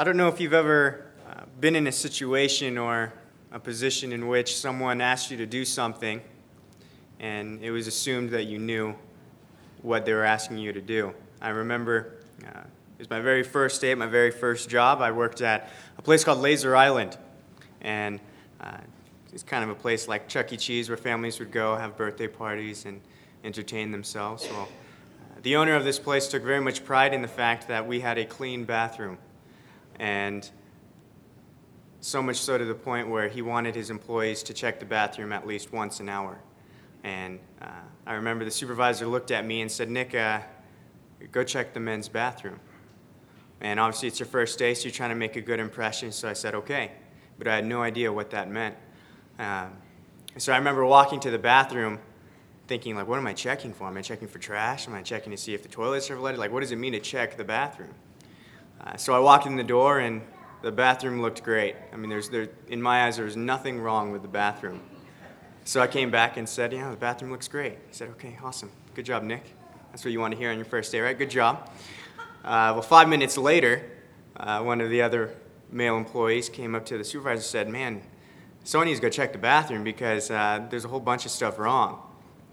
I don't know if you've ever been in a situation or a position in which someone asked you to do something and it was assumed that you knew what they were asking you to do. I remember it was my very first day at my very first job. I worked at a place called Laser Island, and it's kind of a place like Chuck E. Cheese where families would go, have birthday parties, and entertain themselves. Well, the owner of this place took very much pride in the fact that we had a clean bathroom. And so much so to the point where he wanted his employees to check the bathroom at least once an hour. And I remember the supervisor looked at me and said, "Nick, go check the men's bathroom." And obviously it's your first day, so you're trying to make a good impression. So I said, okay. But I had no idea what that meant. So I remember walking to the bathroom thinking, like, what am I checking for? Am I checking for trash? Am I checking to see if the toilets are flooded? Like, what does it mean to check the bathroom? So I walked in the door, and the bathroom looked great. I mean, in my eyes, there was nothing wrong with the bathroom. So I came back and said, the bathroom looks great. He said, okay, awesome. Good job, Nick. That's what you want to hear on your first day, right? Good job. 5 minutes later, one of the other male employees came up to the supervisor and said, man, someone needs to go check the bathroom because there's a whole bunch of stuff wrong.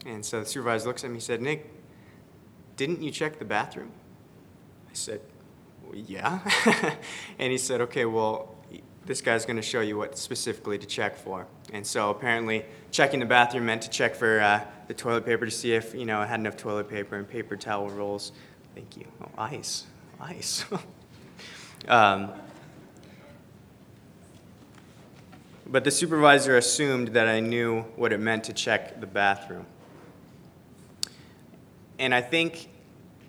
And so the supervisor looks at me and said, Nick, didn't you check the bathroom? I said, yeah. And he said, okay, well, this guy's going to show you what specifically to check for. And so apparently checking the bathroom meant to check for the toilet paper to see if, it had enough toilet paper and paper towel rolls. Thank you. Oh, ice. But the supervisor assumed that I knew what it meant to check the bathroom. And I think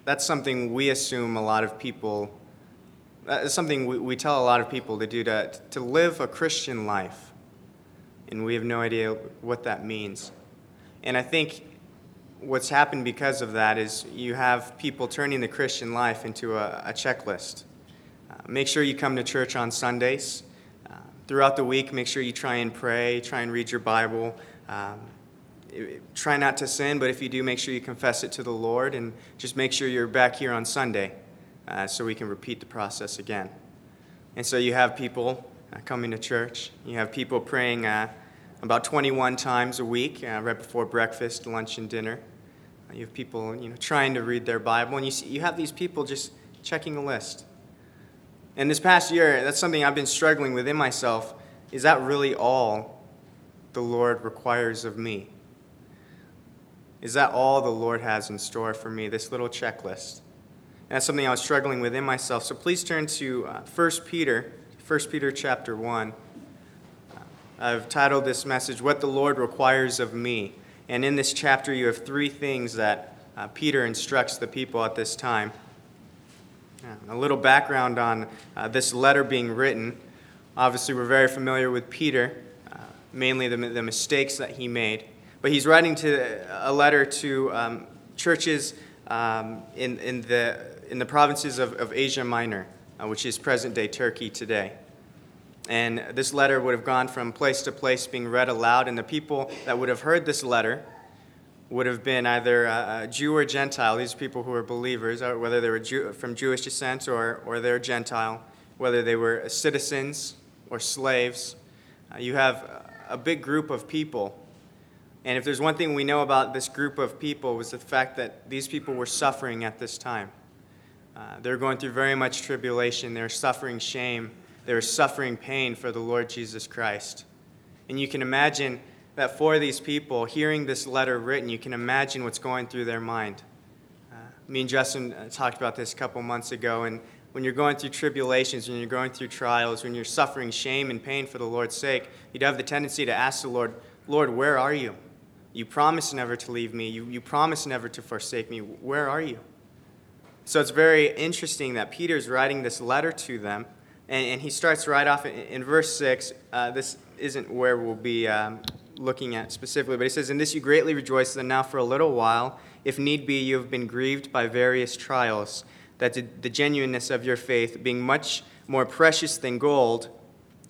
that's something we assume a lot of people we tell a lot of people to do, to live a Christian life. And we have no idea what that means. And I think what's happened because of that is you have people turning the Christian life into a checklist. Make sure you come to church on Sundays. Throughout the week, make sure you try and pray, try and read your Bible. Try not to sin, but if you do, make sure you confess it to the Lord, and just make sure you're back here on Sunday. So we can repeat the process again. And so you have people coming to church. You have people praying about 21 times a week, right before breakfast, lunch, and dinner. You have people trying to read their Bible. And you have these people just checking a list. And this past year, that's something I've been struggling within myself. Is that really all the Lord requires of me? Is that all the Lord has in store for me, this little checklist? And that's something I was struggling within myself. So please turn to First Peter chapter 1. I've titled this message, What the Lord Requires of Me. And in this chapter, you have three things that Peter instructs the people at this time. A little background on this letter being written. Obviously, we're very familiar with Peter, mainly the mistakes that he made. But he's writing a letter to churches in the provinces of Asia Minor, which is present-day Turkey today. And this letter would have gone from place to place being read aloud, and the people that would have heard this letter would have been either Jew or Gentile. These are people who were believers, whether they were from Jewish descent or they're Gentile, whether they were citizens or slaves. You have a big group of people. And if there's one thing we know about this group of people was the fact that these people were suffering at this time. They're going through very much tribulation. They're suffering shame. They're suffering pain for the Lord Jesus Christ. And you can imagine that for these people, hearing this letter written, you can imagine what's going through their mind. Me and Justin talked about this a couple months ago. And when you're going through tribulations, when you're going through trials, when you're suffering shame and pain for the Lord's sake, you'd have the tendency to ask the Lord, "Lord, where are you? You promised never to leave me. You promised never to forsake me. Where are you?" So it's very interesting that Peter's writing this letter to them, and he starts right off in verse 6. This isn't where we'll be looking at specifically, but he says, "In this you greatly rejoice, that now for a little while, if need be, you have been grieved by various trials, that the genuineness of your faith, being much more precious than gold,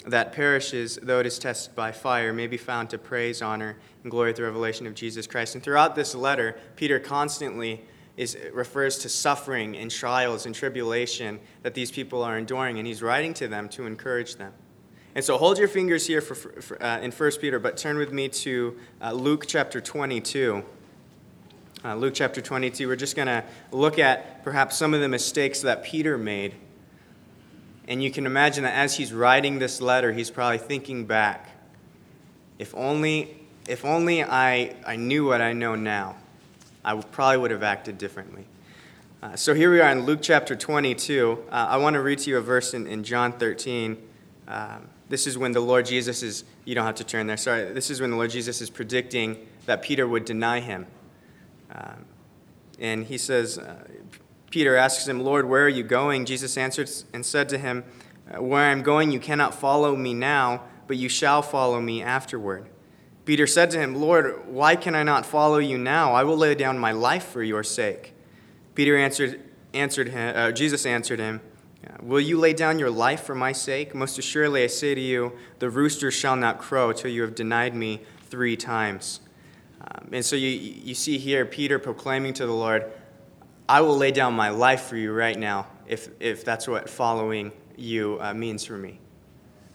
that perishes, though it is tested by fire, may be found to praise, honor, and glory at the revelation of Jesus Christ." And throughout this letter, Peter constantly refers to suffering and trials and tribulation that these people are enduring, and he's writing to them to encourage them. And so hold your fingers here in 1 Peter, but turn with me to Luke chapter 22. Luke chapter 22, we're just going to look at perhaps some of the mistakes that Peter made. And you can imagine that as he's writing this letter, he's probably thinking back. If only I knew what I know now, I probably would have acted differently. So here we are in Luke chapter 22. I want to read to you a verse in John 13. This is when the Lord Jesus is, you don't have to turn there, sorry. This is when the Lord Jesus is predicting that Peter would deny him. And he says, Peter asks him, "Lord, where are you going?" Jesus answered and said to him, "Where I am going, you cannot follow me now, but you shall follow me afterward." Peter said to him, "Lord, why can I not follow you now? I will lay down my life for your sake." Peter Jesus answered him, "Will you lay down your life for my sake? Most assuredly, I say to you, the rooster shall not crow till you have denied me 3 times. And so you see here Peter proclaiming to the Lord, "I will lay down my life for you right now if that's what following you means for me."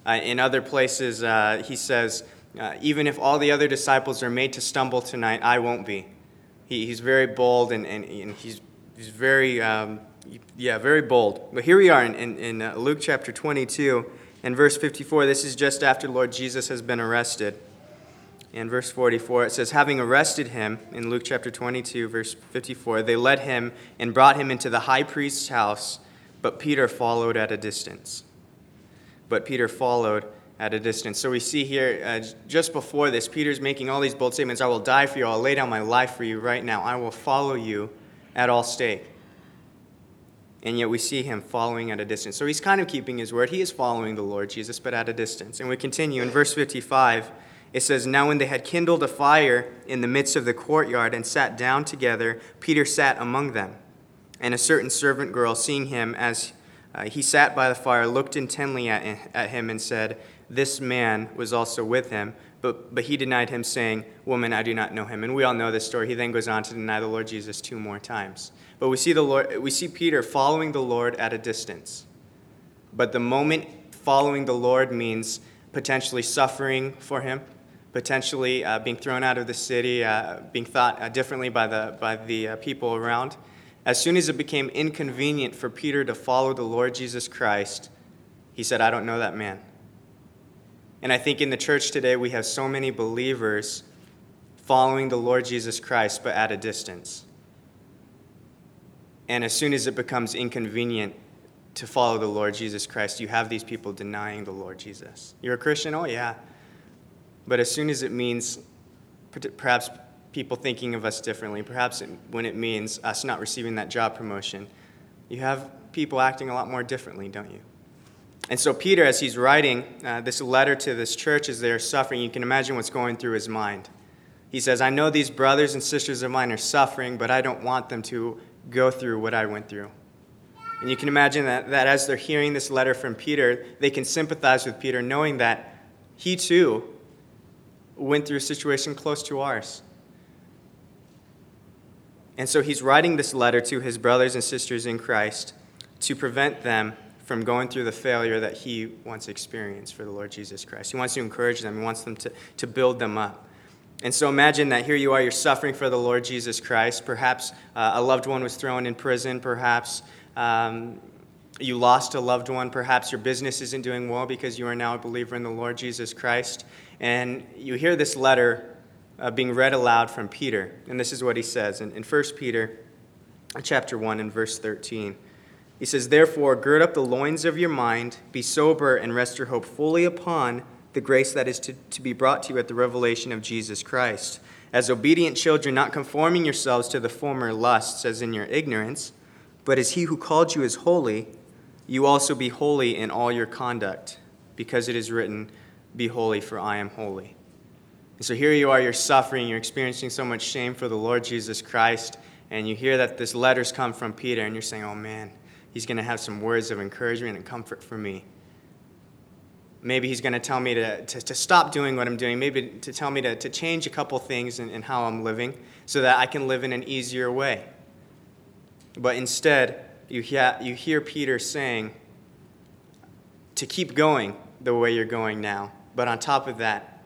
In other places, he says, "Even if all the other disciples are made to stumble tonight, I won't be." He's very bold and he's very... very bold. But here we are in Luke chapter 22 and verse 54. This is just after Lord Jesus has been arrested. In verse 44, it says, "Having arrested him," in Luke chapter 22, verse 54, "they led him and brought him into the high priest's house, but Peter followed at a distance." But Peter followed at a distance. So we see here, just before this, Peter's making all these bold statements. "I will die for you. I'll lay down my life for you right now. I will follow you at all stake." And yet we see him following at a distance. So he's kind of keeping his word. He is following the Lord Jesus, but at a distance. And we continue in verse 55. It says, "Now when they had kindled a fire in the midst of the courtyard and sat down together, Peter sat among them. And a certain servant girl, seeing him as he sat by the fire, looked intently at him and said, 'This man was also with him.' But he denied him, saying, 'Woman, I do not know him.'" And we all know this story. He then goes on to deny the Lord Jesus 2 more times. But we see Peter following the Lord at a distance. But the moment following the Lord means potentially suffering for him, potentially being thrown out of the city, being thought differently by the people around. As soon as it became inconvenient for Peter to follow the Lord Jesus Christ, he said, "I don't know that man." And I think in the church today, we have so many believers following the Lord Jesus Christ, but at a distance. And as soon as it becomes inconvenient to follow the Lord Jesus Christ, you have these people denying the Lord Jesus. "You're a Christian?" "Oh, yeah." But as soon as it means perhaps people thinking of us differently, perhaps when it means us not receiving that job promotion, you have people acting a lot more differently, don't you? And so Peter, as he's writing this letter to this church as they're suffering, you can imagine what's going through his mind. He says, "I know these brothers and sisters of mine are suffering, but I don't want them to go through what I went through." And you can imagine that as they're hearing this letter from Peter, they can sympathize with Peter, knowing that he too went through a situation close to ours. And so he's writing this letter to his brothers and sisters in Christ to prevent them from going through the failure that he once experienced for the Lord Jesus Christ. He wants to encourage them. He wants them to build them up. And so imagine that here you are, you're suffering for the Lord Jesus Christ. Perhaps a loved one was thrown in prison. Perhaps you lost a loved one. Perhaps your business isn't doing well because you are now a believer in the Lord Jesus Christ. And you hear this letter being read aloud from Peter. And this is what he says in 1 Peter chapter 1 and verse 13. He says, "Therefore, gird up the loins of your mind, be sober, and rest your hope fully upon the grace that is to be brought to you at the revelation of Jesus Christ. As obedient children, not conforming yourselves to the former lusts as in your ignorance, but as he who called you is holy, you also be holy in all your conduct, because it is written, 'Be holy, for I am holy.'" And so here you are, you're suffering, you're experiencing so much shame for the Lord Jesus Christ, and you hear that this letter's come from Peter, and you're saying, "Oh man, he's going to have some words of encouragement and comfort for me. Maybe he's going to tell me to stop doing what I'm doing. Maybe to tell me to change a couple things in how I'm living so that I can live in an easier way." But instead, you hear Peter saying to keep going the way you're going now, but on top of that,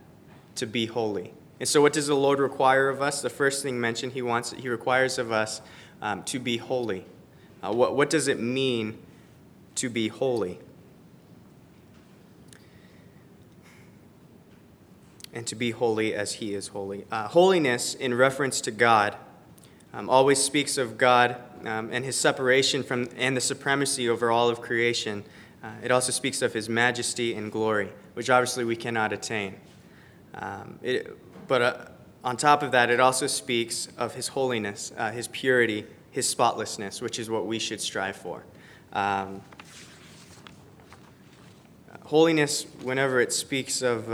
to be holy. And so what does the Lord require of us? The first thing mentioned, he requires of us to be holy. What does it mean to be holy? And to be holy as he is holy. Holiness in reference to God always speaks of God and his separation from and the supremacy over all of creation. It also speaks of his majesty and glory, which obviously we cannot attain. But on top of that, it also speaks of his holiness, his purity, his spotlessness, which is what we should strive for. Holiness, whenever it speaks of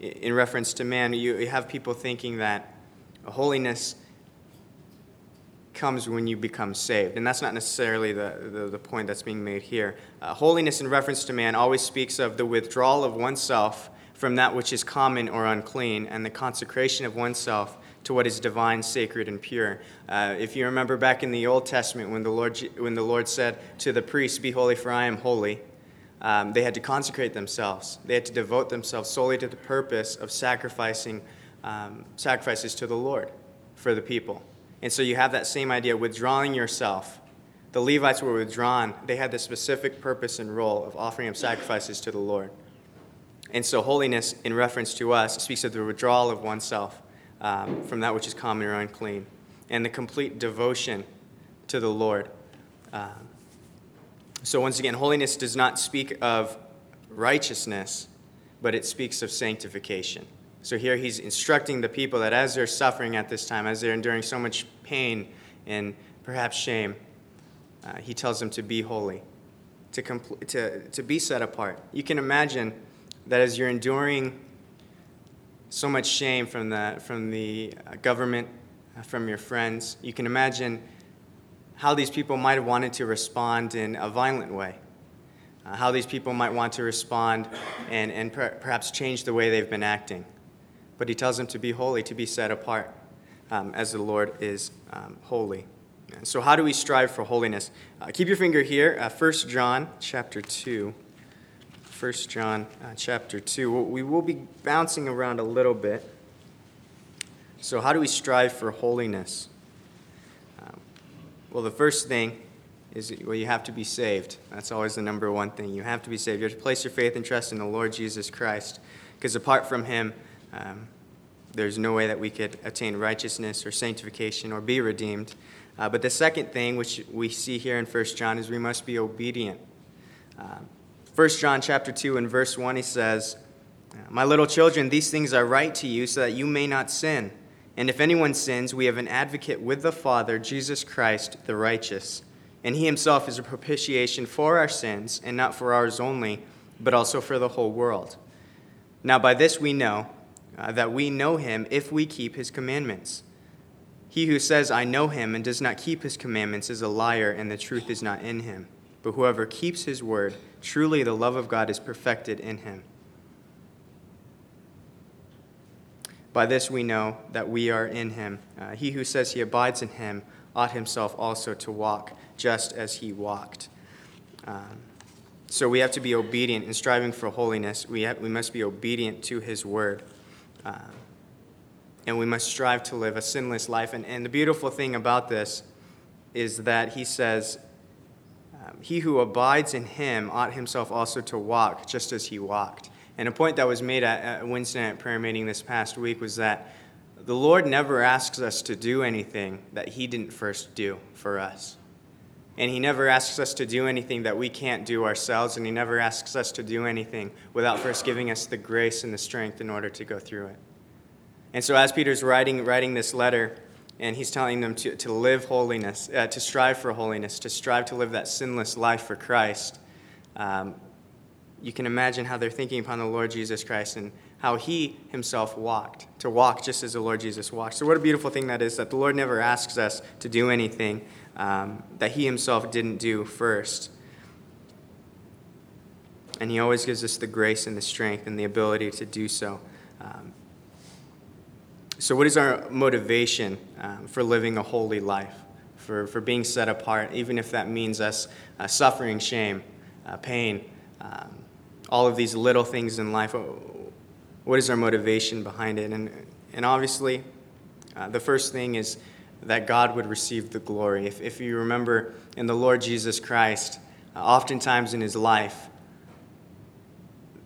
in reference to man, you have people thinking that holiness comes when you become saved. And that's not necessarily the point that's being made here. Holiness in reference to man always speaks of the withdrawal of oneself from that which is common or unclean and the consecration of oneself to what is divine, sacred, and pure. If you remember back in the Old Testament when the Lord said to the priests, "Be holy, for I am holy," they had to consecrate themselves. They had to devote themselves solely to the purpose of sacrifices to the Lord for the people. And so you have that same idea, withdrawing yourself. The Levites were withdrawn. They had the specific purpose and role of offering up sacrifices to the Lord. And so holiness, in reference to us, speaks of the withdrawal of oneself from that which is common or unclean, and the complete devotion to the Lord. So once again, holiness does not speak of righteousness, but it speaks of sanctification. So here he's instructing the people that as they're suffering at this time, as they're enduring so much pain and perhaps shame, he tells them to be holy, to be set apart. You can imagine that as you're enduring so much shame from the government, from your friends, you can imagine how these people might have wanted to respond in a violent way, how these people might want to respond and perhaps change the way they've been acting. But he tells them to be holy, to be set apart as the Lord is holy. And so how do we strive for holiness? Keep your finger here, 1 John chapter 2. 1 John chapter 2. We will be bouncing around a little bit. So how do we strive for holiness? Well, the first thing is, you have to be saved. That's always the number one thing. You have to be saved. You have to place your faith and trust in the Lord Jesus Christ, because apart from him, there's no way that we could attain righteousness or sanctification or be redeemed. But the second thing, which we see here in 1 John, is we must be obedient. 1 John chapter 2 and verse 1, he says, "My little children, these things I write to you so that you may not sin. And if anyone sins, we have an advocate with the Father, Jesus Christ, the righteous. And he himself is a propitiation for our sins, and not for ours only, but also for the whole world. Now by this we know that we know him if we keep his commandments. He who says, 'I know him,' and does not keep his commandments is a liar, and the truth is not in him. But whoever keeps his word, truly the love of God is perfected in him. By this we know that we are in him. He who says he abides in him ought himself also to walk just as he walked." So we have to be obedient in striving for holiness. We must be obedient to his word. And we must strive to live a sinless life. And the beautiful thing about this is that he says, "He who abides in him ought himself also to walk just as he walked." And a point that was made at Wednesday night prayer meeting this past week was that the Lord never asks us to do anything that he didn't first do for us. And he never asks us to do anything that we can't do ourselves, and he never asks us to do anything without first giving us the grace and the strength in order to go through it. And so as Peter's writing this letter, and he's telling them to live holiness, to strive for holiness, to strive to live that sinless life for Christ. You can imagine how they're thinking upon the Lord Jesus Christ and how he himself walked, to walk just as the Lord Jesus walked. So what a beautiful thing that is, that the Lord never asks us to do anything that he himself didn't do first. And he always gives us the grace and the strength and the ability to do so. So what is our motivation for living a holy life, for being set apart, even if that means us suffering shame, pain, all of these little things in life. What is our motivation behind it? And obviously, the first thing is that God would receive the glory. If you remember in the Lord Jesus Christ, oftentimes in his life,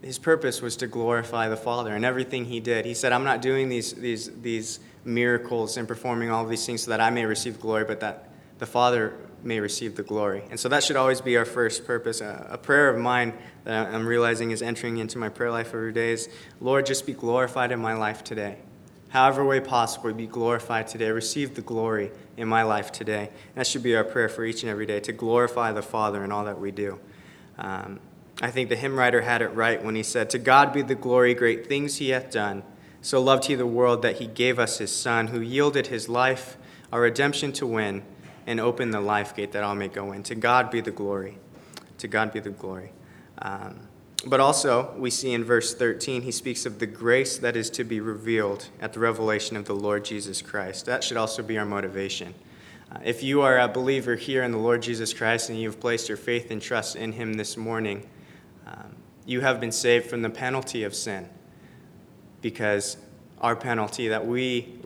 his purpose was to glorify the Father in everything he did. He said, I'm not doing these miracles and performing all of these things so that I may receive glory, but that the Father may receive the glory. And so that should always be our first purpose. A prayer of mine that I'm realizing is entering into my prayer life every day is, Lord, just be glorified in my life today. However way possible, be glorified today. Receive the glory in my life today. And that should be our prayer for each and every day, to glorify the Father in all that we do. I think the hymn writer had it right when he said, to God be the glory, great things he hath done. So loved he the world that he gave us his Son, who yielded his life, our redemption to win, and opened the life gate that all may go in. To God be the glory. To God be the glory. But also, we see in verse 13, he speaks of the grace that is to be revealed at the revelation of the Lord Jesus Christ. That should also be our motivation. If you are a believer here in the Lord Jesus Christ and you've placed your faith and trust in him this morning, you have been saved from the penalty of sin, because our penalty that was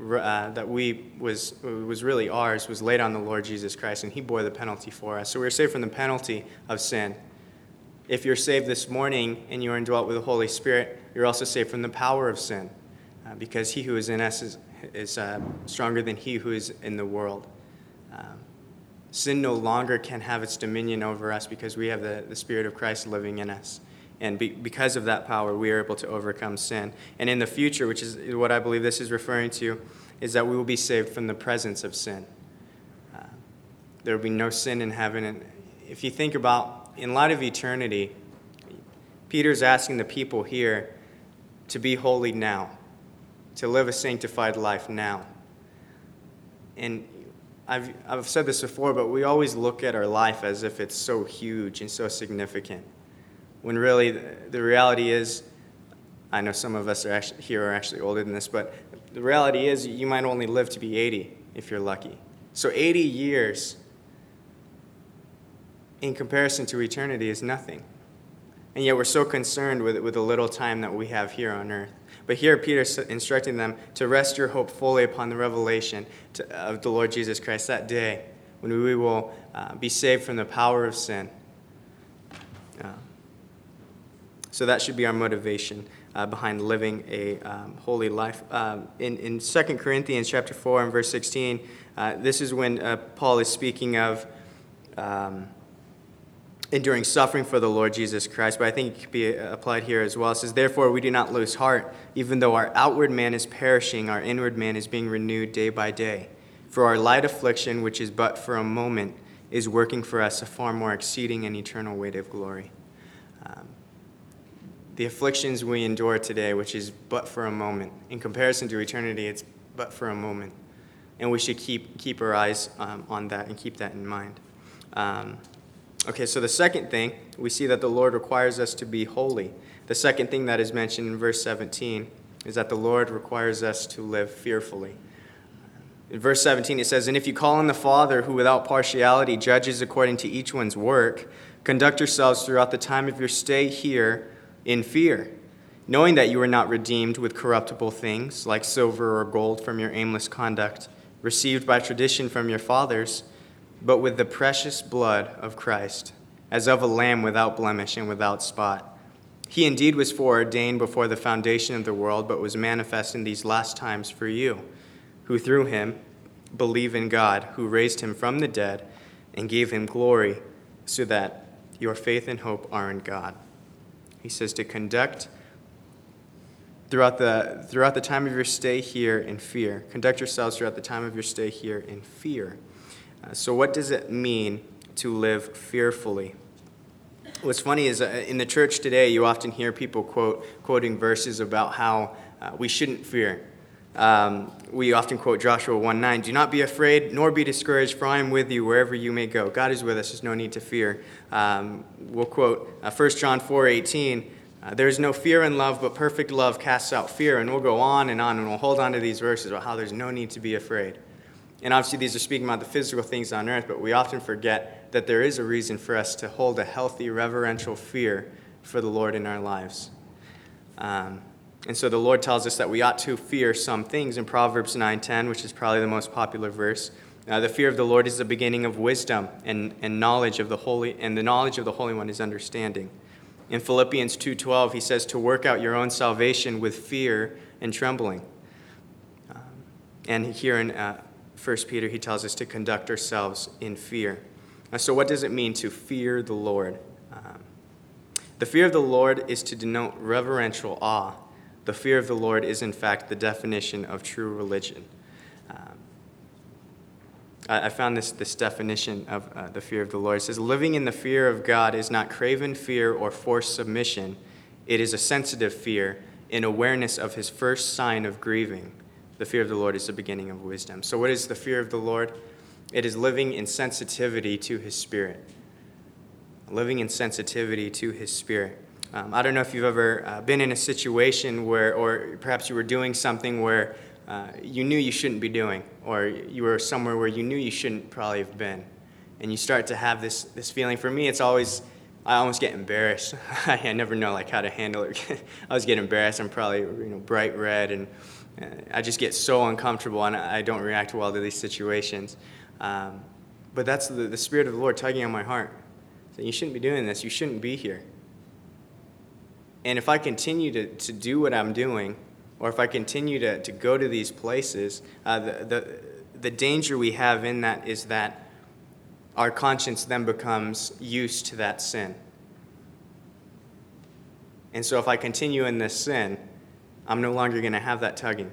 really ours was laid on the Lord Jesus Christ, and he bore the penalty for us. So we are saved from the penalty of sin. If you're saved this morning and you are indwelt with the Holy Spirit, you're also saved from the power of sin, because he who is in us is stronger than he who is in the world. Sin no longer can have its dominion over us because we have the Spirit of Christ living in us. And because of that power, we are able to overcome sin. And in the future, which is what I believe this is referring to, is that we will be saved from the presence of sin. There will be no sin in heaven. And if you think about, in light of eternity, Peter's asking the people here to be holy now, to live a sanctified life now. And I've said this before, but we always look at our life as if it's so huge and so significant, when really the reality is, I know some of us are actually older than this, but the reality is you might only live to be 80 if you're lucky. So 80 years in comparison to eternity is nothing. And yet we're so concerned with the little time that we have here on earth. But here Peter's instructing them to rest your hope fully upon the revelation of the Lord Jesus Christ, that day when we will be saved from the power of sin. So that should be our motivation behind living a holy life. In 2 Corinthians chapter 4 and verse 16, this is when Paul is speaking of enduring suffering for the Lord Jesus Christ, but I think it could be applied here as well. It says, therefore we do not lose heart, even though our outward man is perishing, our inward man is being renewed day by day. For our light affliction, which is but for a moment, is working for us a far more exceeding and eternal weight of glory. The afflictions we endure today, which is but for a moment. In comparison to eternity, it's but for a moment. And we should keep our eyes on that and keep that in mind. So the second thing, we see that the Lord requires us to be holy. The second thing that is mentioned in verse 17 is that the Lord requires us to live fearfully. In verse 17, it says, and if you call on the Father, who without partiality judges according to each one's work, conduct yourselves throughout the time of your stay here in fear, knowing that you are not redeemed with corruptible things like silver or gold from your aimless conduct, received by tradition from your fathers, but with the precious blood of Christ, as of a lamb without blemish and without spot. He indeed was foreordained before the foundation of the world, but was manifest in these last times for you, who through him believe in God, who raised him from the dead and gave him glory, so that your faith and hope are in God. He says to conduct throughout the time of your stay here in fear. Conduct yourselves throughout the time of your stay here in fear. So what does it mean to live fearfully? What's funny is in the church today, you often hear people quoting verses about how we shouldn't fear. We often quote Joshua 1:9, do not be afraid nor be discouraged, for I am with you wherever you may go. God is with us, there's no need to fear. We'll quote First John 4:18, there is no fear in love, but perfect love casts out fear. And we'll go on and on, and we'll hold on to these verses about how there's no need to be afraid. And obviously these are speaking about the physical things on earth, but we often forget that there is a reason for us to hold a healthy, reverential fear for the Lord in our lives. And so the Lord tells us that we ought to fear some things in Proverbs 9:10, which is probably the most popular verse. The fear of the Lord is the beginning of wisdom, and knowledge of the Holy, and the knowledge of the Holy One is understanding. In Philippians 2:12, he says to work out your own salvation with fear and trembling. And here in First Peter, he tells us to conduct ourselves in fear. So what does it mean to fear the Lord? The fear of the Lord is to denote reverential awe. The fear of the Lord is, in fact, the definition of true religion. I found this definition of the fear of the Lord. It says, living in the fear of God is not craven fear or forced submission. It is a sensitive fear, an awareness of his first sign of grieving. The fear of the Lord is the beginning of wisdom. So what is the fear of the Lord? It is living in sensitivity to his Spirit. Living in sensitivity to his Spirit. I don't know if you've ever been in a situation where, or perhaps you were doing something where you knew you shouldn't be doing, or you were somewhere where you knew you shouldn't probably have been, and you start to have this feeling. For me, it's always, I almost get embarrassed. I never know how to handle it. I always get embarrassed. I'm probably bright red, and I just get so uncomfortable, and I don't react well to these situations. But that's the Spirit of the Lord tugging on my heart. So you shouldn't be doing this. You shouldn't be here. And if I continue to do what I'm doing, or if I continue to go to these places, the danger we have in that is that our conscience then becomes used to that sin. And so if I continue in this sin, I'm no longer going to have that tugging.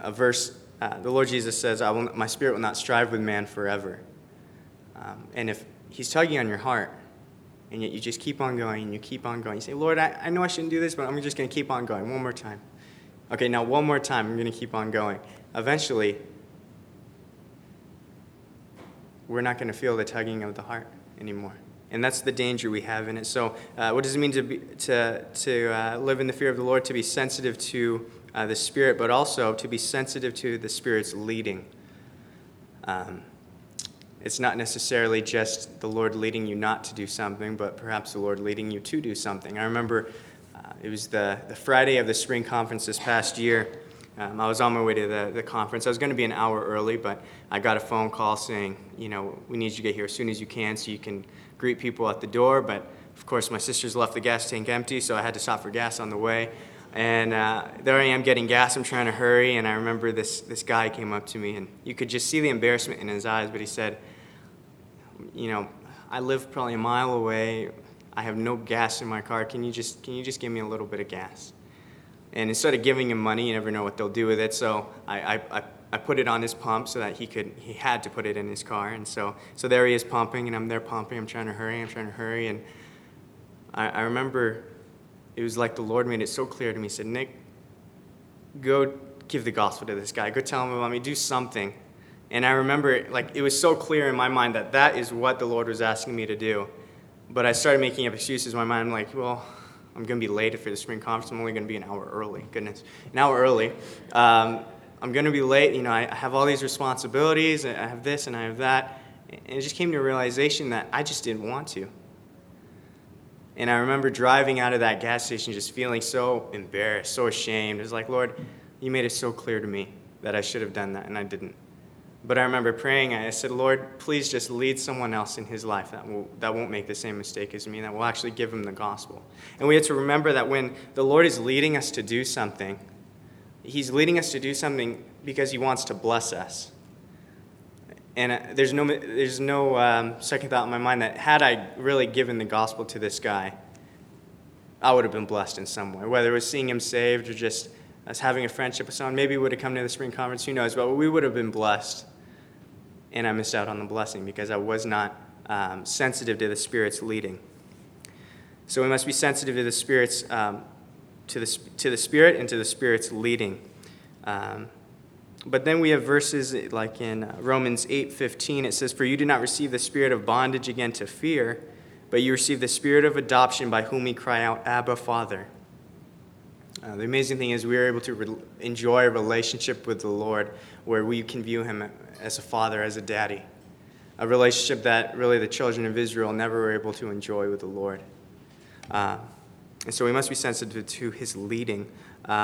A verse, the Lord Jesus says, my spirit will not strive with man forever. And if he's tugging on your heart, and yet you just keep on going, and you keep on going. You say, Lord, I know I shouldn't do this, but I'm just going to keep on going one more time. Okay, now one more time, I'm going to keep on going. Eventually, we're not going to feel the tugging of the heart anymore. And that's the danger we have in it. So what does it mean to live in the fear of the Lord? To be sensitive to the Spirit, but also to be sensitive to the Spirit's leading. It's not necessarily just the Lord leading you not to do something, but perhaps the Lord leading you to do something. I remember it was the Friday of the spring conference this past year. I was on my way to the conference. I was going to be an hour early, but I got a phone call saying, we need you to get here as soon as you can so you can greet people at the door. But, of course, my sister's left the gas tank empty, so I had to stop for gas on the way. And there I am getting gas. I'm trying to hurry, and I remember this guy came up to me, and you could just see the embarrassment in his eyes, but he said, I live probably a mile away. I have no gas in my car. Can you just give me a little bit of gas? And instead of giving him money, you never know what they'll do with it. So I put it on his pump so that he had to put it in his car. And so there he is pumping, and I'm there pumping. I'm trying to hurry. And I remember it was like the Lord made it so clear to me. He said, Nick, go give the gospel to this guy. Go tell him about me. Do something. And I remember, it was so clear in my mind that is what the Lord was asking me to do. But I started making up excuses in my mind. I'm like, well, I'm going to be late for the spring conference. I'm only going to be an hour early. Goodness, an hour early. I'm going to be late. I have all these responsibilities. I have this and I have that. And it just came to a realization that I just didn't want to. And I remember driving out of that gas station just feeling so embarrassed, so ashamed. It was like, Lord, you made it so clear to me that I should have done that, and I didn't. But I remember praying, I said, Lord, please just lead someone else in his life that won't make the same mistake as me, that will actually give him the gospel. And we have to remember that when the Lord is leading us to do something, he's leading us to do something because he wants to bless us. And there's no second thought in my mind that had I really given the gospel to this guy, I would have been blessed in some way, whether it was seeing him saved or just us having a friendship with someone. Maybe we would have come to the spring conference, who knows, but we would have been blessed. And I missed out on the blessing because I was not sensitive to the Spirit's leading. So we must be sensitive to the Spirit's, to the Spirit and to the Spirit's leading. But then we have verses like in Romans 8:15. It says, "For you did not receive the spirit of bondage again to fear, but you received the Spirit of adoption, by whom we cry out, Abba, Father." The amazing thing is we are able to enjoy a relationship with the Lord where we can view him as a father, as a daddy, a relationship that really the children of Israel never were able to enjoy with the Lord. And so we must be sensitive to his leading. Okay,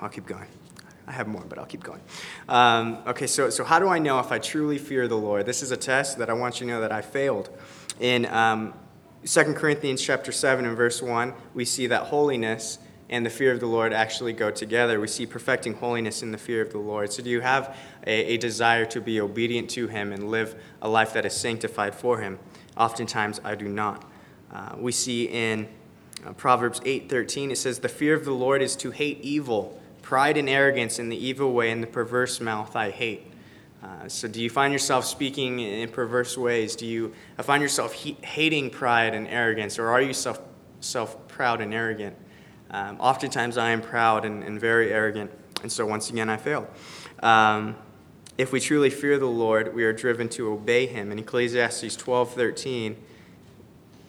I'll keep going. I have more, but I'll keep going. So how do I know if I truly fear the Lord? This is a test that I want you to know that I failed. In 2 Corinthians chapter 7 and verse 1, we see that holiness and the fear of the Lord actually go together. We see perfecting holiness in the fear of the Lord. So do you have a desire to be obedient to him and live a life that is sanctified for him? Oftentimes, I do not. We see in Proverbs 8:13, it says, "The fear of the Lord is to hate evil. Pride and arrogance in the evil way and the perverse mouth I hate." So do you find yourself speaking in perverse ways? Do you find yourself hating pride and arrogance, or are you self-proud and arrogant? Oftentimes I am proud and very arrogant, and so once again I failed. If we truly fear the Lord, we are driven to obey him. In Ecclesiastes 12:13,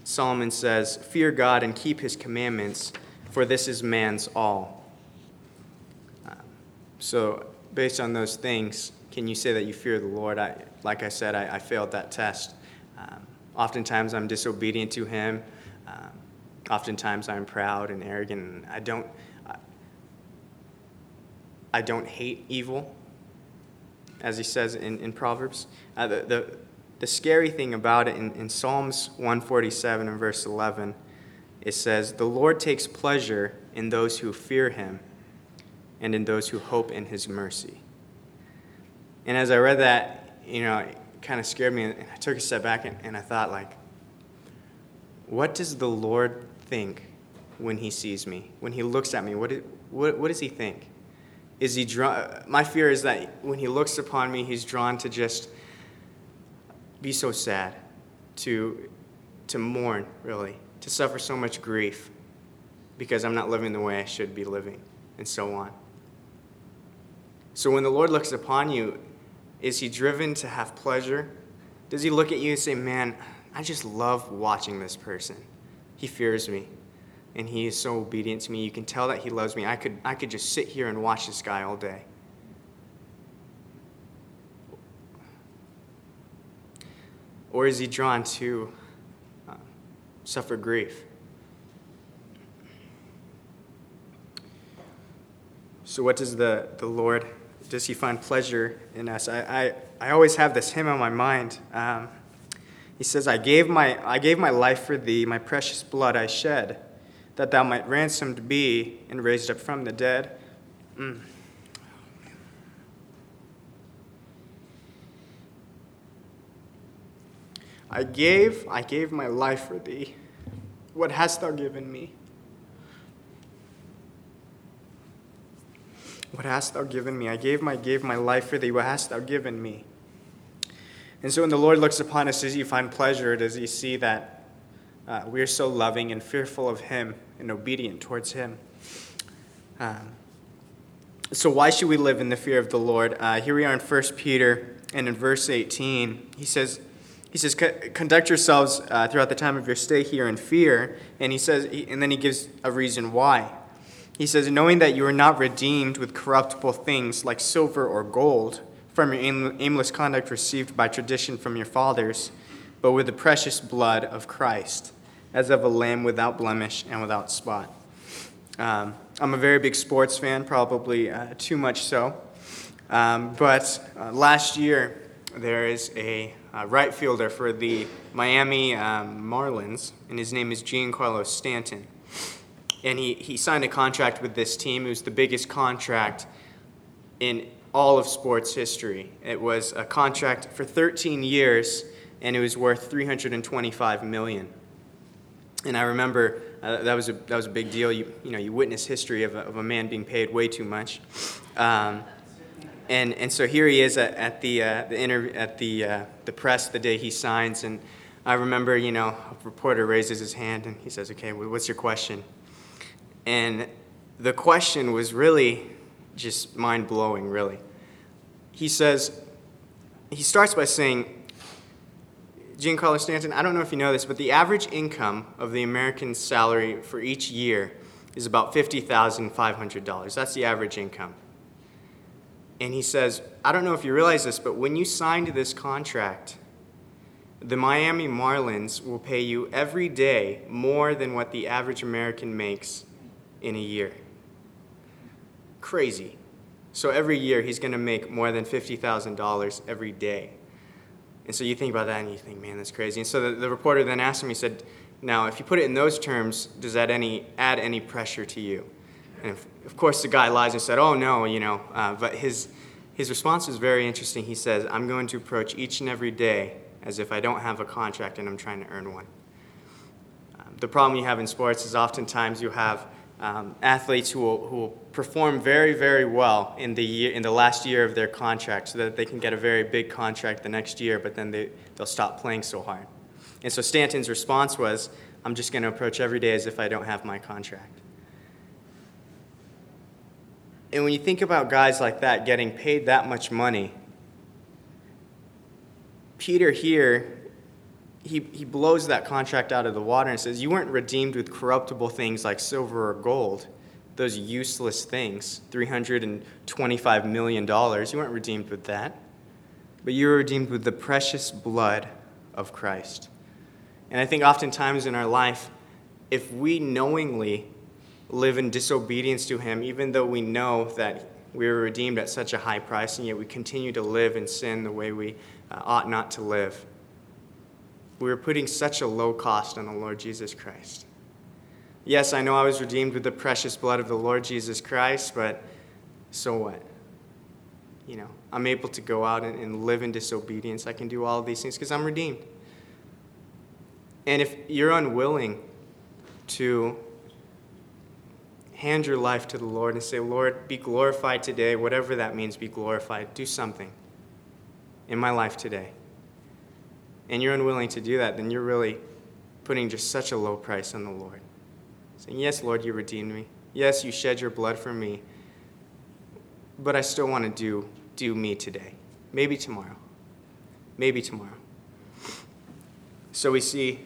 Solomon says, "Fear God and keep his commandments, for this is man's all." So based on those things, can you say that you fear the Lord? Like I said, I failed that test. Oftentimes I'm disobedient to him. Oftentimes I'm proud and arrogant. And I don't hate evil, as he says in Proverbs. The scary thing about it, in Psalms 147 and verse 11, it says, "The Lord takes pleasure in those who fear him and in those who hope in his mercy." And as I read that, it kind of scared me, and I took a step back and I thought, what does the Lord think when he sees me? When he looks at me, what does he think? Is he drawn? My fear is that when he looks upon me, he's drawn to just be so sad, to mourn, really, to suffer so much grief because I'm not living the way I should be living, and so on. So when the Lord looks upon you, is he driven to have pleasure? Does he look at you and say, "Man, I just love watching this person. He fears me, and he is so obedient to me. You can tell that he loves me. I could just sit here and watch this guy all day." Or is he drawn to suffer grief? So what does the Lord, does he find pleasure in us? I always have this hymn on my mind. He says, I gave my life for thee, my precious blood I shed, that thou might ransomed be and raised up from the dead. I gave my life for thee. What hast thou given me? What hast thou given me? I gave my life for thee. What hast thou given me? And so when the Lord looks upon us, does he find pleasure? Does he see that we are so loving and fearful of him and obedient towards him? So why should we live in the fear of the Lord? Here we are in 1 Peter, and in verse 18, he says, "Conduct yourselves throughout the time of your stay here in fear." And he says, and then he gives a reason why. He says, "Knowing that you are not redeemed with corruptible things like silver or gold from your aimless conduct received by tradition from your fathers, but with the precious blood of Christ, as of a lamb without blemish and without spot." I'm a very big sports fan, probably too much so. But last year, there is a right fielder for the Miami Marlins, and his name is Giancarlo Stanton. And he signed a contract with this team. It was the biggest contract in all of sports history. It was a contract for 13 years, and it was worth $325 million. And I remember that was a big deal. You witness history of a man being paid way too much. And so here he is at the press the day he signs, and I remember, a reporter raises his hand and he says, "Okay, what's your question?" And the question was really just mind-blowing, really. He starts by saying, Giancarlo Stanton, I don't know if you know this, but the average income of the American salary for each year is about $50,500. That's the average income. And he says, I don't know if you realize this, but when you signed this contract, the Miami Marlins will pay you every day more than what the average American makes in a year. Crazy. So every year he's going to make more than $50,000 every day. And so you think about that and you think, man, that's crazy. And so the reporter then asked him, he said, now, if you put it in those terms, does that add any pressure to you? And of course the guy lies and said, oh, no, but his response is very interesting. He says, I'm going to approach each and every day as if I don't have a contract and I'm trying to earn one. The problem you have in sports is oftentimes you have athletes who will perform very, very well in the last year of their contract so that they can get a very big contract the next year, but then they'll stop playing so hard. And so Stanton's response was, I'm just going to approach every day as if I don't have my contract. And when you think about guys like that getting paid that much money, Peter here, he blows that contract out of the water and says, you weren't redeemed with corruptible things like silver or gold, those useless things, $325 million. You weren't redeemed with that, but you were redeemed with the precious blood of Christ. And I think oftentimes in our life, if we knowingly live in disobedience to him, even though we know that we were redeemed at such a high price, and yet we continue to live in sin the way we ought not to live. We were putting such a low cost on the Lord Jesus Christ. Yes, I know I was redeemed with the precious blood of the Lord Jesus Christ, but so what? I'm able to go out and live in disobedience. I can do all of these things because I'm redeemed. And if you're unwilling to hand your life to the Lord and say, Lord, be glorified today, whatever that means, be glorified. Do something in my life today. And you're unwilling to do that, then you're really putting just such a low price on the Lord. Saying, yes, Lord, you redeemed me. Yes, you shed your blood for me. But I still want to do me today. Maybe tomorrow. Maybe tomorrow. So we see,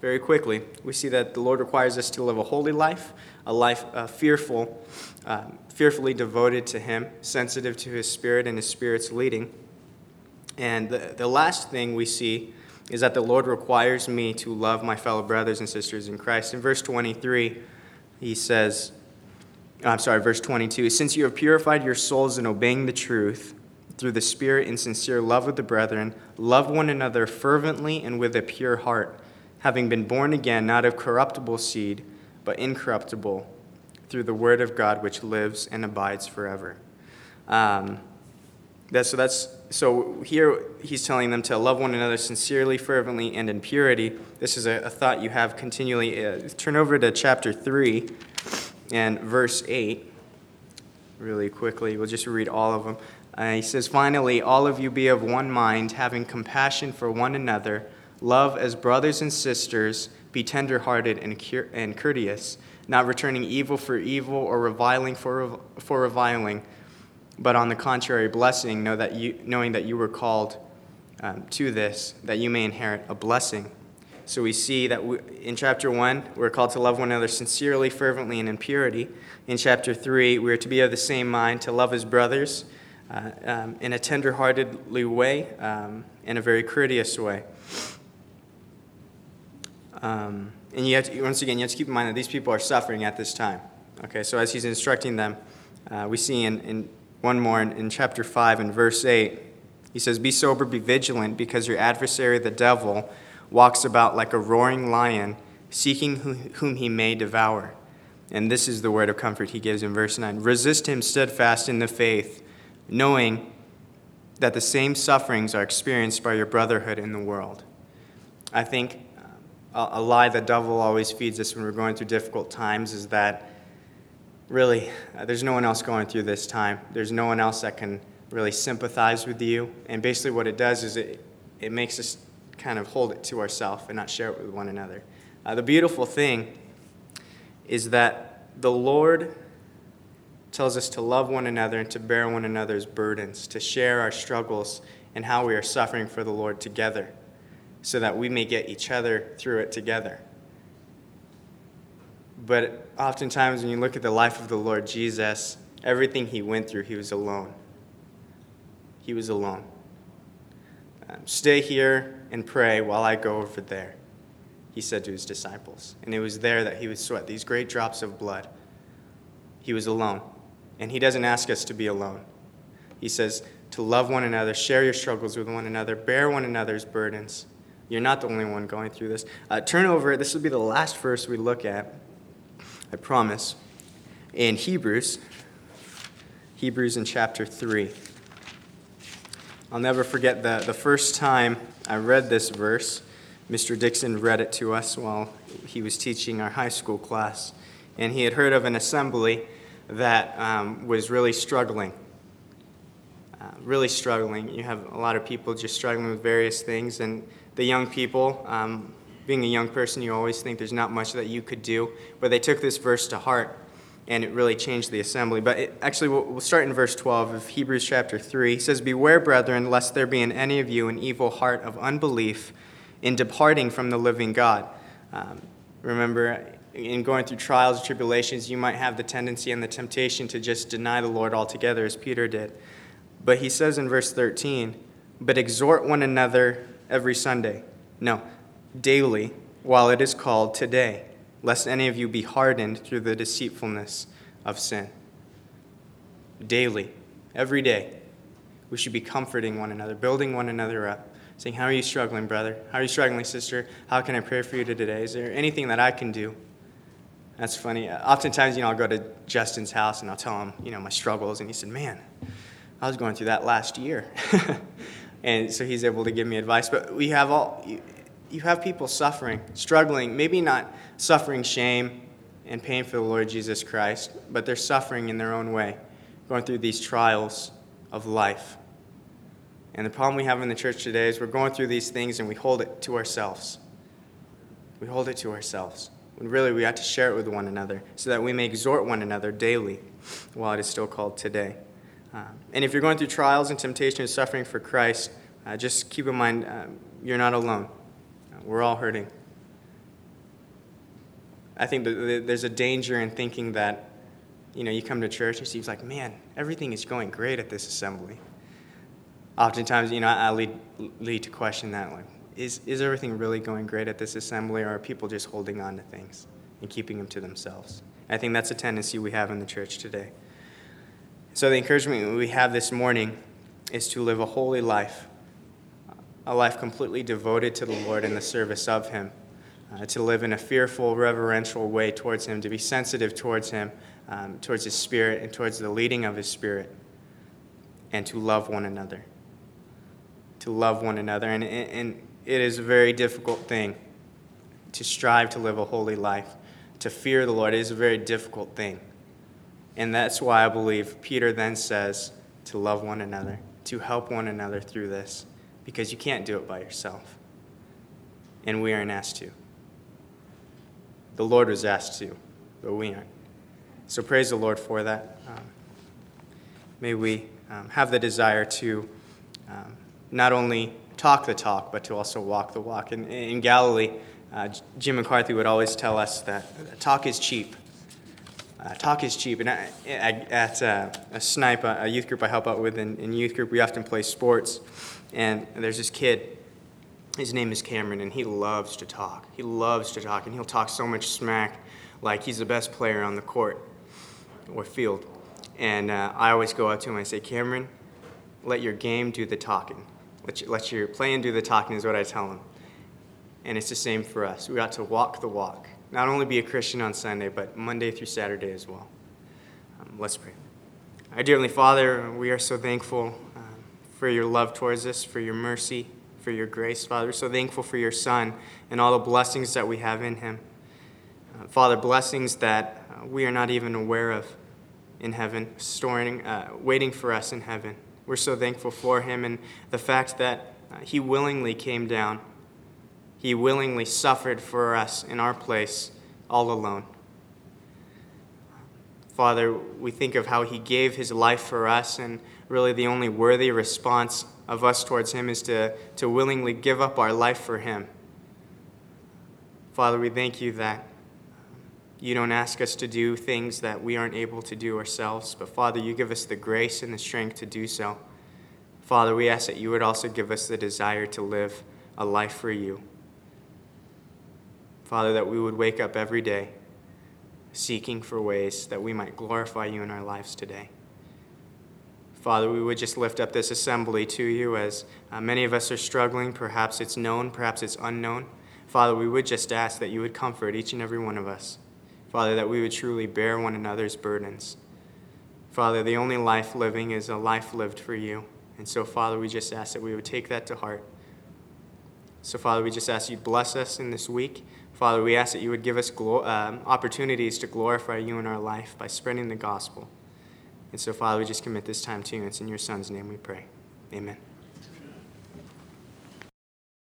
very quickly, we see that the Lord requires us to live a holy life, a life fearfully devoted to him, sensitive to his Spirit and his Spirit's leading. And the last thing we see is that the Lord requires me to love my fellow brothers and sisters in Christ. In verse 23, he says, verse 22, since you have purified your souls in obeying the truth through the Spirit in sincere love with the brethren, love one another fervently and with a pure heart, having been born again, not of corruptible seed, but incorruptible, through the word of God which lives and abides forever. So here he's telling them to love one another sincerely, fervently, and in purity. This is a thought you have continually. Turn over to chapter 3 and verse 8 really quickly. We'll just read all of them. He says, finally, all of you be of one mind, having compassion for one another, love as brothers and sisters, be tender-hearted and courteous, not returning evil for evil or reviling for reviling, but on the contrary, blessing, knowing that you were called to this, that you may inherit a blessing. So we see that in chapter 1, we're called to love one another sincerely, fervently, and in purity. In chapter 3, we're to be of the same mind, to love as brothers in a tender-heartedly way, in a very courteous way. And you have to keep in mind that these people are suffering at this time. Okay, so as he's instructing them, we see in chapter 5 and verse 8, he says, be sober, be vigilant, because your adversary, the devil, walks about like a roaring lion, seeking whom he may devour. And this is the word of comfort he gives in verse 9. Resist him steadfast in the faith, knowing that the same sufferings are experienced by your brotherhood in the world. I think a lie the devil always feeds us when we're going through difficult times is that really there's no one else going through this time. There's no one else that can really sympathize with you. And basically what it does is it makes us kind of hold it to ourselves and not share it with one another. The beautiful thing is that the Lord tells us to love one another and to bear one another's burdens, to share our struggles and how we are suffering for the Lord together. so that we may get each other through it together. But oftentimes when you look at the life of the Lord Jesus, everything he went through, he was alone. He was alone. Stay here and pray while I go over there, he said to his disciples. And it was there that he would sweat these great drops of blood. He was alone. And he doesn't ask us to be alone. He says to love one another, share your struggles with one another, bear one another's burdens. You're not the only one going through this. Turn over. This will be the last verse we look at, I promise. In Hebrews in chapter 3. I'll never forget the first time I read this verse. Mr. Dixon read it to us while he was teaching our high school class. And he had heard of an assembly that was really struggling. You have a lot of people just struggling with various things. And the young people, being a young person, you always think there's not much that you could do. But they took this verse to heart, and it really changed the assembly. But we'll start in verse 12 of Hebrews chapter 3. It says, "Beware, brethren, lest there be in any of you an evil heart of unbelief in departing from the living God." Remember, in going through trials and tribulations, you might have the tendency and the temptation to just deny the Lord altogether, as Peter did. But he says in verse 13, "But exhort one another every Sunday." No, daily, while it is called today, lest any of you be hardened through the deceitfulness of sin. Daily, every day, we should be comforting one another, building one another up, saying, "How are you struggling, brother? How are you struggling, sister? How can I pray for you today? Is there anything that I can do?" That's funny. Oftentimes, I'll go to Justin's house and I'll tell him, my struggles, and he said, "Man, I was going through that last year." And so he's able to give me advice. But we have you have people suffering, struggling, maybe not suffering shame and pain for the Lord Jesus Christ, but they're suffering in their own way, going through these trials of life. And the problem we have in the church today is we're going through these things and we hold it to ourselves. We hold it to ourselves. When really we have to share it with one another so that we may exhort one another daily while it is still called today. And if you're going through trials and temptation and suffering for Christ, just keep in mind you're not alone. We're all hurting. I think there's a danger in thinking that, you come to church and it seems like, man, everything is going great at this assembly. Oftentimes, I lead to question that, like, is everything really going great at this assembly, or are people just holding on to things and keeping them to themselves? I think that's a tendency we have in the church today. So the encouragement we have this morning is to live a holy life, a life completely devoted to the Lord in the service of him, to live in a fearful, reverential way towards him, to be sensitive towards him, towards his spirit, and towards the leading of his spirit, and to love one another. To love one another. And it is a very difficult thing to strive to live a holy life. To fear the Lord is a very difficult thing. And that's why I believe Peter then says to love one another, to help one another through this, because you can't do it by yourself. And we aren't asked to. The Lord was asked to, but we aren't. So praise the Lord for that. May we have the desire to not only talk the talk, but to also walk the walk. In Galilee, Jim McCarthy would always tell us that talk is cheap. Talk is cheap. And at SNIPE, a youth group I help out with, in youth group, we often play sports. And there's this kid. His name is Cameron, and he loves to talk. He loves to talk, and he'll talk so much smack, like he's the best player on the court or field. And I always go up to him and I say, "Cameron, let your game do the talking. Let your playing do the talking," is what I tell him. And it's the same for us. We ought to walk the walk. Not only be a Christian on Sunday, but Monday through Saturday as well. Let's pray. Our dear Heavenly Father, we are so thankful for your love towards us, for your mercy, for your grace, Father. We're so thankful for your Son and all the blessings that we have in him. Father, blessings that we are not even aware of in heaven, storing, waiting for us in heaven. We're so thankful for him and the fact that he willingly came down. He willingly suffered for us in our place all alone. Father, we think of how he gave his life for us, and really the only worthy response of us towards him is to willingly give up our life for him. Father, we thank you that you don't ask us to do things that we aren't able to do ourselves, but Father, you give us the grace and the strength to do so. Father, we ask that you would also give us the desire to live a life for you. Father, that we would wake up every day seeking for ways that we might glorify you in our lives today. Father, we would just lift up this assembly to you as many of us are struggling. Perhaps it's known, perhaps it's unknown. Father, we would just ask that you would comfort each and every one of us. Father, that we would truly bear one another's burdens. Father, the only life living is a life lived for you. And so, Father, we just ask that we would take that to heart. So, Father, we just ask you bless us in this week. Father, we ask that you would give us opportunities to glorify you in our life by spreading the gospel. And so, Father, we just commit this time to you. It's in your Son's name we pray. Amen.